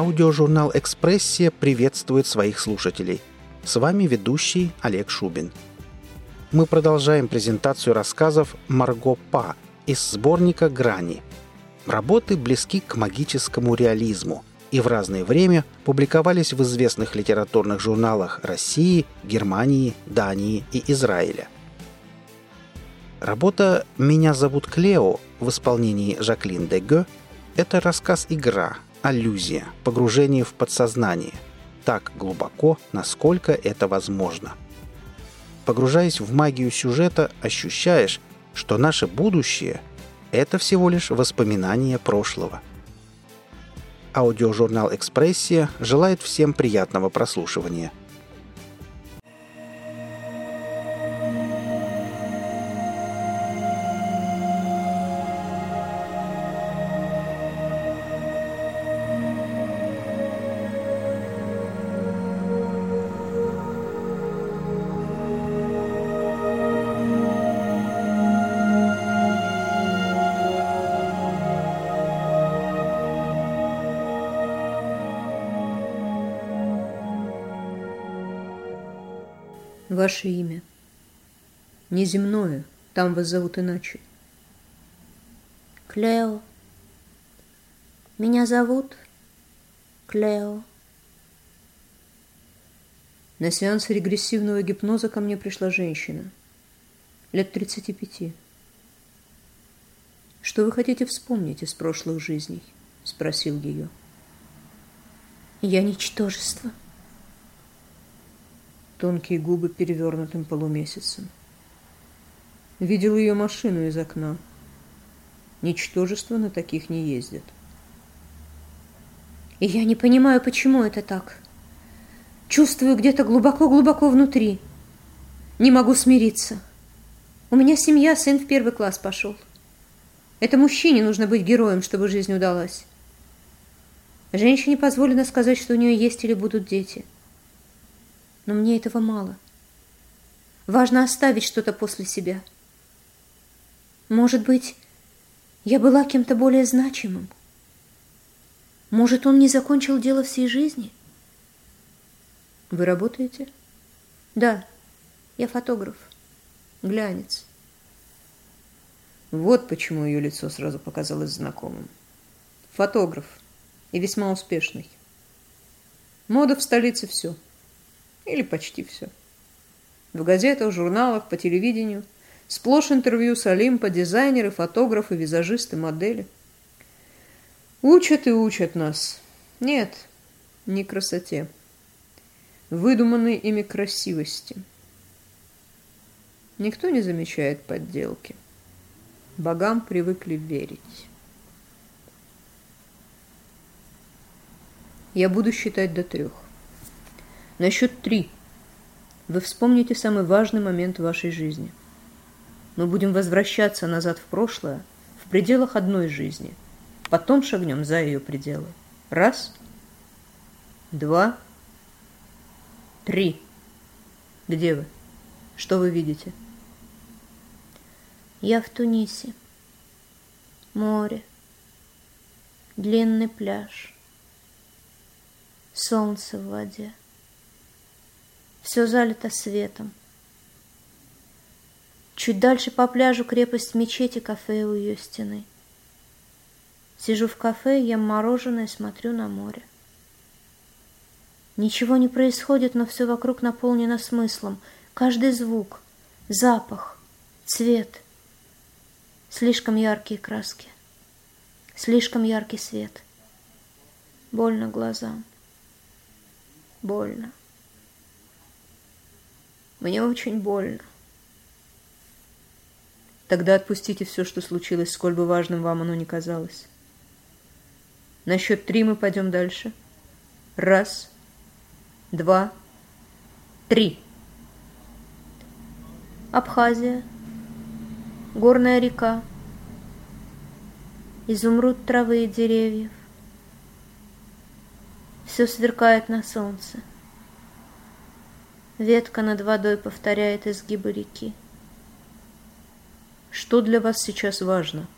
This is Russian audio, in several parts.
Аудиожурнал «Экспрессия» приветствует своих слушателей. С вами ведущий Олег Шубин. Мы продолжаем презентацию рассказов «Марго Па» из сборника «Грани». Работы близки к магическому реализму и в разное время публиковались в известных литературных журналах России, Германии, Дании и Израиля. Работа «Меня зовут Клео» в исполнении Жаклин Дегё – это рассказ-игра, аллюзия, погружение в подсознание. Так глубоко, насколько это возможно. Погружаясь в магию сюжета, ощущаешь, что наше будущее – это всего лишь воспоминания прошлого. Аудиожурнал «Экспрессия» желает всем приятного прослушивания. Ваше имя. Неземное, там вас зовут иначе. Клео. Меня зовут Клео. На сеанс регрессивного гипноза ко мне пришла женщина. Лет 35. Что вы хотите вспомнить из прошлых жизней? Спросил ее. Я ничтожество. Тонкие губы перевернутым полумесяцем. Видел ее машину из окна. Ничтожество на таких не ездит. И я не понимаю, почему это так. Чувствую где-то глубоко-глубоко внутри. Не могу смириться. У меня семья, сын в 1 класс пошел. Это мужчине нужно быть героем, чтобы жизнь удалась. Женщине позволено сказать, что у нее есть или будут дети. Но мне этого мало. Важно оставить что-то после себя. Может быть, я была кем-то более значимым. Может, он не закончил дело всей жизни? Вы работаете? Да, я фотограф. Глянец. Вот почему ее лицо сразу показалось знакомым. Фотограф. И весьма успешный. Мода в столице все. Или почти все. В газетах, журналах, по телевидению. Сплошь интервью с Олимпа, дизайнеры, фотографы, визажисты, модели. Учат и учат нас. Нет, не красоте. Выдуманной ими красивости. Никто не замечает подделки. Богам привыкли верить. Я буду считать до 3. На счет 3 вы вспомните самый важный момент в вашей жизни. Мы будем возвращаться назад в прошлое в пределах одной жизни. Потом шагнем за ее пределы. 1, 2, 3. Где вы? Что вы видите? Я в Тунисе. Море. Длинный пляж. Солнце в воде. Все залито светом. Чуть дальше по пляжу крепость мечети, кафе у ее стены. Сижу в кафе, ем мороженое, смотрю на море. Ничего не происходит, но все вокруг наполнено смыслом. Каждый звук, запах, цвет. Слишком яркие краски. Слишком яркий свет. Больно глазам. Больно. Мне очень больно. Тогда отпустите все, что случилось, сколь бы важным вам оно ни казалось. На счет 3 мы пойдем дальше. 1, 2, 3. Абхазия. Горная река. Изумруд травы и деревьев. Все сверкает на солнце. Ветка над водой повторяет изгибы реки. Что для вас сейчас важно?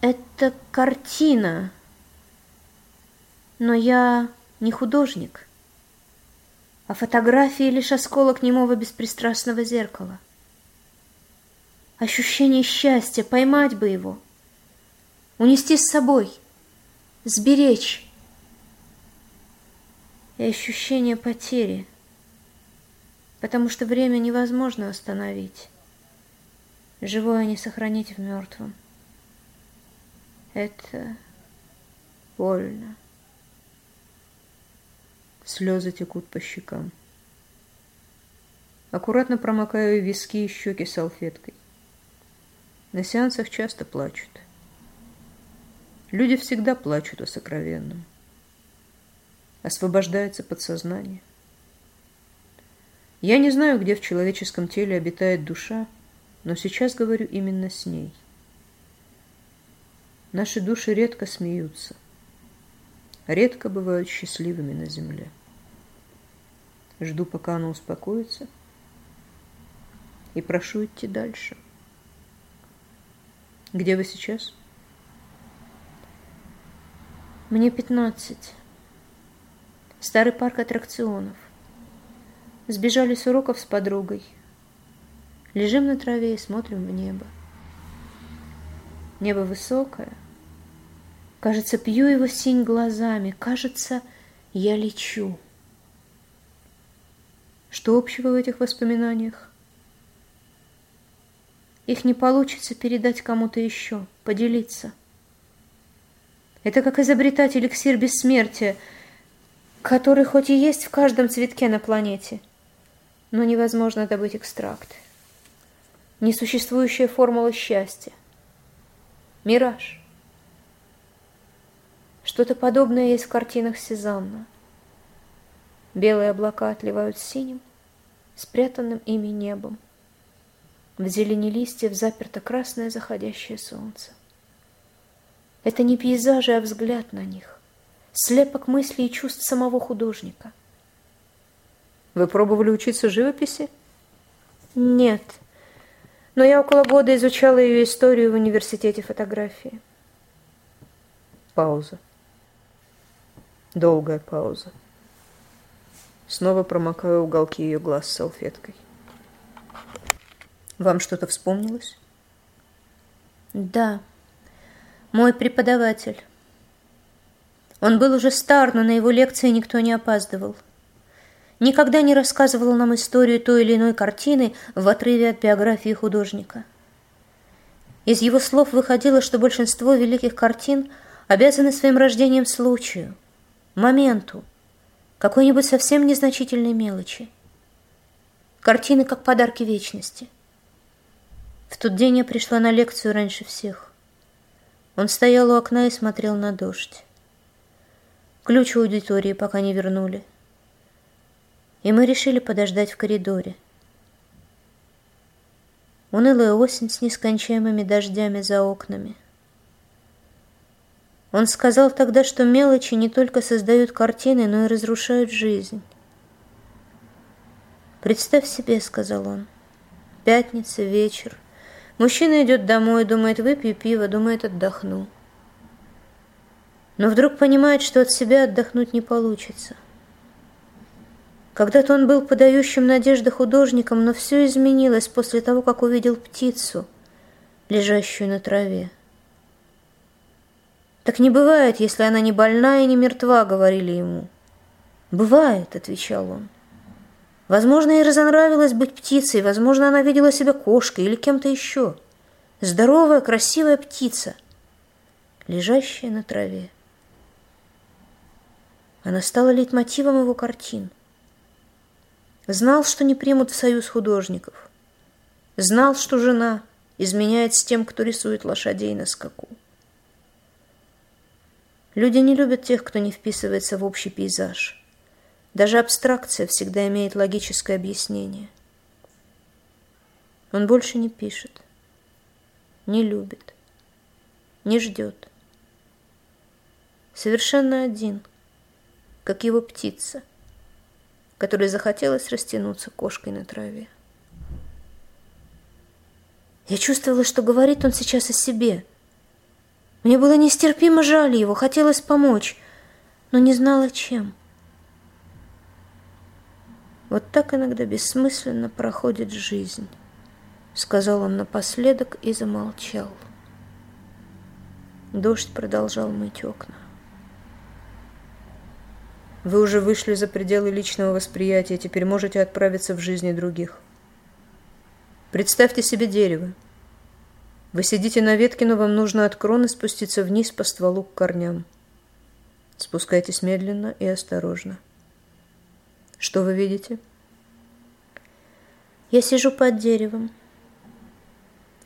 Это картина, Но я не художник, а фотографии лишь осколок немого беспристрастного зеркала. Ощущение счастья, поймать бы его, унести с собой, сберечь. И ощущение потери, потому что время невозможно остановить. Живое не сохранить в мертвом. Это больно. Слезы текут по щекам. Аккуратно промокаю виски и щеки салфеткой. На сеансах часто плачут. Люди всегда плачут о сокровенном. Освобождается подсознание. Я не знаю, где в человеческом теле обитает душа, но сейчас говорю именно с ней. Наши души редко смеются, редко бывают счастливыми на земле. Жду, пока она успокоится, и прошу идти дальше. Где вы сейчас? Мне 15. Старый парк аттракционов. Сбежали с уроков с подругой. Лежим на траве и смотрим в небо. Небо высокое. Кажется, пью его синь глазами. Кажется, я лечу. Что общего в этих воспоминаниях? Их не получится передать кому-то еще, поделиться. Это как изобретать эликсир бессмертия, который хоть и есть в каждом цветке на планете, но невозможно добыть экстракт. Несуществующая формула счастья. Мираж. Что-то подобное есть в картинах Сезанна. Белые облака отливают синим, спрятанным ими небом. В зелени листьев заперто красное заходящее солнце. Это не пейзажи, а взгляд на них. Слепок мыслей и чувств самого художника. Вы пробовали учиться живописи? Нет. Но я около года изучала ее историю в университете фотографии. Пауза. Долгая пауза. Снова промокаю уголки ее глаз салфеткой. Вам что-то вспомнилось? Да. Мой преподаватель. Он был уже стар, но на его лекции никто не опаздывал. Никогда не рассказывал нам историю той или иной картины в отрыве от биографии художника. Из его слов выходило, что большинство великих картин обязаны своим рождением случаю, моменту, какой-нибудь совсем незначительной мелочи. Картины как подарки вечности. В тот день я пришла на лекцию раньше всех. Он стоял у окна и смотрел на дождь. Ключ у аудитории пока не вернули. И мы решили подождать в коридоре. Унылая осень с нескончаемыми дождями за окнами. Он сказал тогда, что мелочи не только создают картины, но и разрушают жизнь. «Представь себе», — сказал он, — «пятница, вечер. Мужчина идет домой, думает, выпью пиво, думает, отдохну. Но вдруг понимает, что от себя отдохнуть не получится. Когда-то он был подающим надежды художником, но все изменилось после того, как увидел птицу, лежащую на траве. «Так не бывает, если она не больна и не мертва», — говорили ему. «Бывает», — отвечал он. «Возможно, ей разонравилось быть птицей, возможно, она видела себя кошкой или кем-то еще. Здоровая, красивая птица, лежащая на траве». Она стала лейтмотивом его картин. Знал, что не примут в союз художников. Знал, что жена изменяет с тем, кто рисует лошадей на скаку. Люди не любят тех, кто не вписывается в общий пейзаж. Даже абстракция всегда имеет логическое объяснение. Он больше не пишет, не любит, не ждет. Совершенно один, как его птица, которой захотелось растянуться кошкой на траве. Я чувствовала, что говорит он сейчас о себе. Мне было нестерпимо жаль его, хотелось помочь, но не знала, чем. «Вот так иногда бессмысленно проходит жизнь», — сказал он напоследок и замолчал. Дождь продолжал мыть окна. «Вы уже вышли за пределы личного восприятия, теперь можете отправиться в жизни других. Представьте себе дерево. Вы сидите на ветке, но вам нужно от кроны спуститься вниз по стволу к корням. Спускайтесь медленно и осторожно. Что вы видите?» «Я сижу под деревом.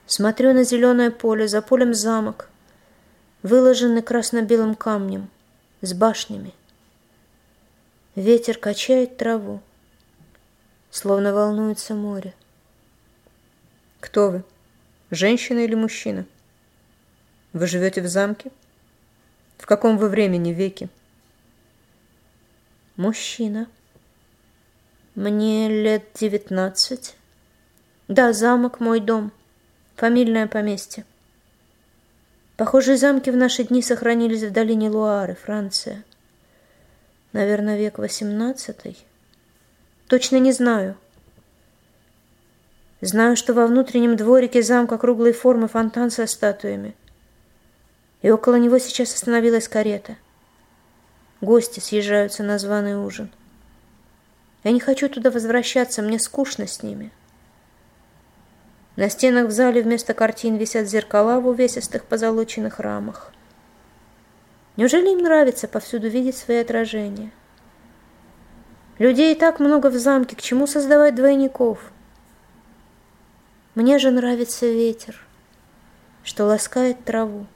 Смотрю на зеленое поле, за полем замок, выложенный красно-белым камнем, с башнями. Ветер качает траву, словно волнуется море». «Кто вы? Женщина или мужчина? Вы живете в замке? В каком вы времени, веке?» «Мужчина. Мне лет 19. Да, замок — мой дом, фамильное поместье. Похожие замки в наши дни сохранились в долине Луары, Франция. Наверное, век 18. Точно не знаю. Знаю, что во внутреннем дворике замка круглой формы фонтан со статуями. И около него сейчас остановилась карета. Гости съезжаются на званый ужин. Я не хочу туда возвращаться, мне скучно с ними. На стенах в зале вместо картин висят зеркала в увесистых позолоченных рамах. Неужели им нравится повсюду видеть свои отражения? Людей и так много в замке, к чему создавать двойников? Мне же нравится ветер, что ласкает траву.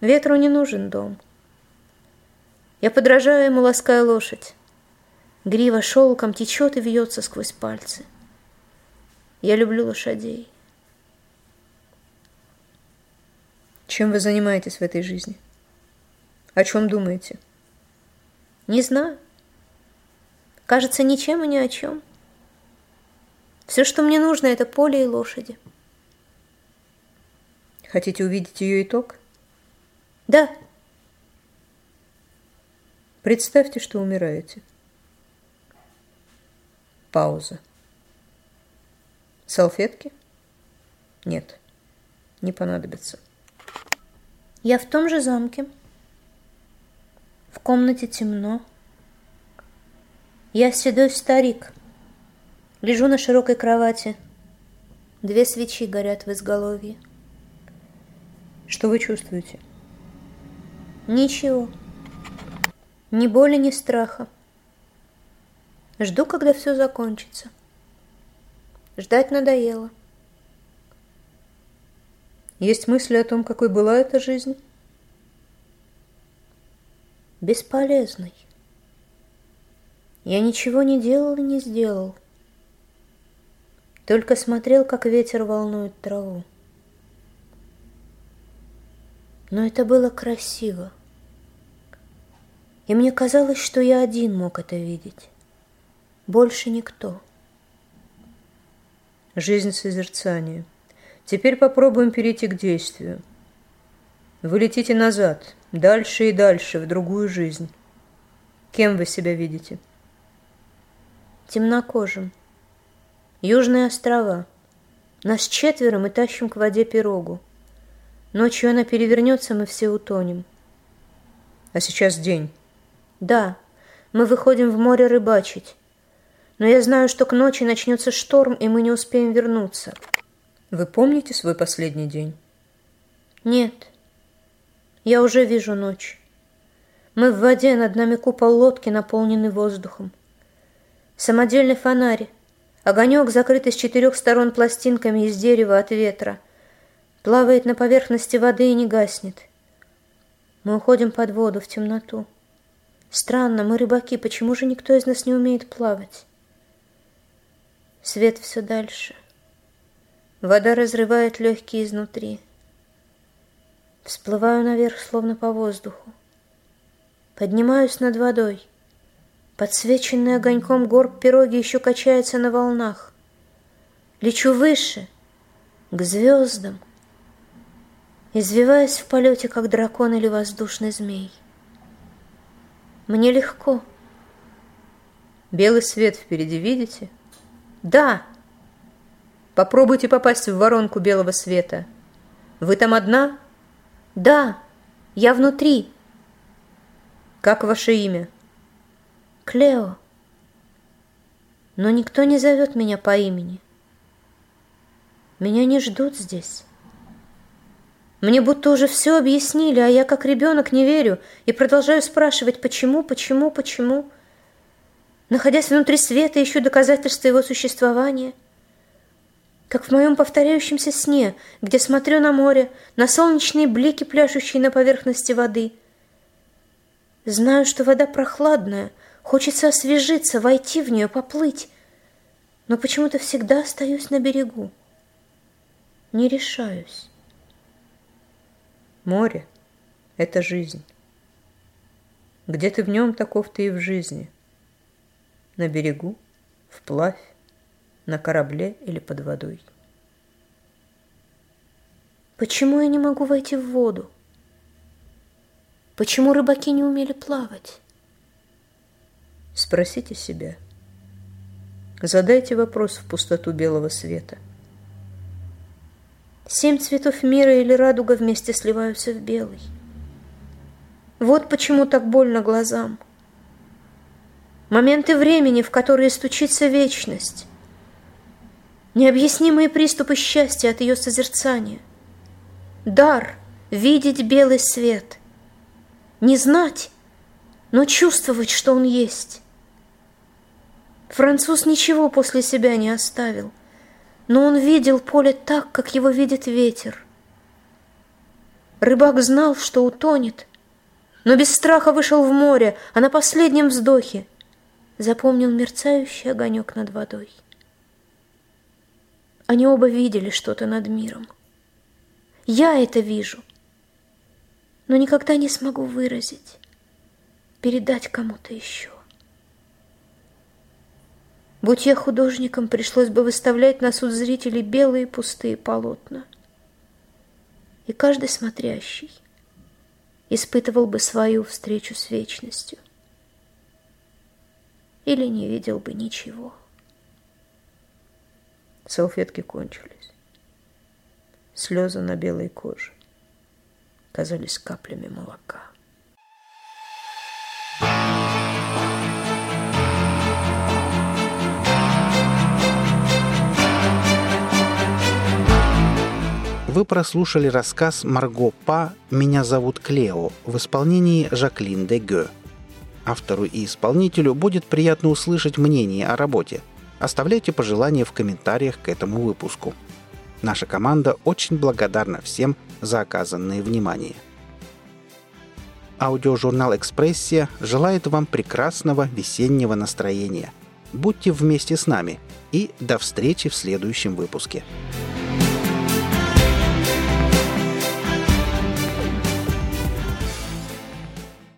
Ветру не нужен дом. Я подражаю ему, лаская лошадь. Грива шелком течет и вьется сквозь пальцы. Я люблю лошадей». «Чем вы занимаетесь в этой жизни? О чем думаете?» «Не знаю. Кажется, ничем и ни о чем. Все, что мне нужно, — это поле и лошади». «Хотите увидеть ее итог?» «Да». «Представьте, что умираете». Пауза. «Салфетки?» «Нет, не понадобится». «Я в том же замке. В комнате темно. Я седой старик. Лежу на широкой кровати. Две свечи горят в изголовье». «Что вы чувствуете?» «Ничего. Ни боли, ни страха. Жду, когда все закончится. Ждать надоело». «Есть мысли о том, какой была эта жизнь?» «Бесполезной. Я ничего не делал и не сделал. Только смотрел, как ветер волнует траву. Но это было красиво. И мне казалось, что я один мог это видеть. Больше никто». «Жизнь созерцания. Теперь попробуем перейти к действию. Вы летите назад, дальше и дальше, в другую жизнь. Кем вы себя видите?» «Темнокожим. Южные острова. Нас четверо, мы тащим к воде пирогу. Ночью она перевернется, мы все утонем». «А сейчас день?» «Да, мы выходим в море рыбачить. Но я знаю, что к ночи начнется шторм, и мы не успеем вернуться». «Вы помните свой последний день?» «Нет. Я уже вижу ночь. Мы в воде, над нами купол лодки, наполненный воздухом. Самодельный фонарь. Огонек, закрытый с 4 сторон пластинками из дерева от ветра, плавает на поверхности воды и не гаснет. Мы уходим под воду, в темноту. Странно, мы рыбаки, почему же никто из нас не умеет плавать? Свет все дальше. Вода разрывает легкие изнутри. Всплываю наверх, словно по воздуху. Поднимаюсь над водой. Подсвеченный огоньком горб пироги еще качается на волнах. Лечу выше, к звездам, извиваясь в полете, как дракон или воздушный змей. Мне легко. Белый свет впереди видите? Да. Попробуйте попасть в воронку белого света. Вы там одна? Да, я внутри. Как ваше имя? Клео. Но никто не зовет меня по имени. Меня не ждут здесь. Мне будто уже все объяснили, а я как ребенок не верю и продолжаю спрашивать, почему. Находясь внутри света, ищу доказательства его существования. Как в моем повторяющемся сне, где смотрю на море, на солнечные блики, пляшущие на поверхности воды. Знаю, что вода прохладная, хочется освежиться, войти в нее, поплыть, но почему-то всегда остаюсь на берегу. Не решаюсь. Море — это жизнь. Где ты в нем, таков ты и в жизни. На берегу, вплавь, на корабле или под водой. Почему я не могу войти в воду? Почему рыбаки не умели плавать? Спросите себя. Задайте вопрос в пустоту белого света. 7 цветов мира или радуга вместе сливаются в белый. Вот почему так больно глазам. Моменты времени, в которые стучится вечность. Необъяснимые приступы счастья от ее созерцания. Дар — видеть белый свет. Не знать, но чувствовать, что он есть. Француз ничего после себя не оставил. Но он видел поле так, как его видит ветер. Рыбак знал, что утонет, но без страха вышел в море, а на последнем вздохе запомнил мерцающий огонек над водой. Они оба видели что-то над миром. Я это вижу, но никогда не смогу выразить, передать кому-то еще. Будь я художником, пришлось бы выставлять на суд зрителей белые пустые полотна. И каждый смотрящий испытывал бы свою встречу с вечностью. Или не видел бы ничего. Салфетки кончились. Слезы на белой коже казались каплями молока. Вы прослушали рассказ Марго Па «Меня зовут Клео» в исполнении Жаклин Дегё. Автору и исполнителю будет приятно услышать мнение о работе. Оставляйте пожелания в комментариях к этому выпуску. Наша команда очень благодарна всем за оказанное внимание. Аудиожурнал «Экспрессия» желает вам прекрасного весеннего настроения. Будьте вместе с нами и до встречи в следующем выпуске.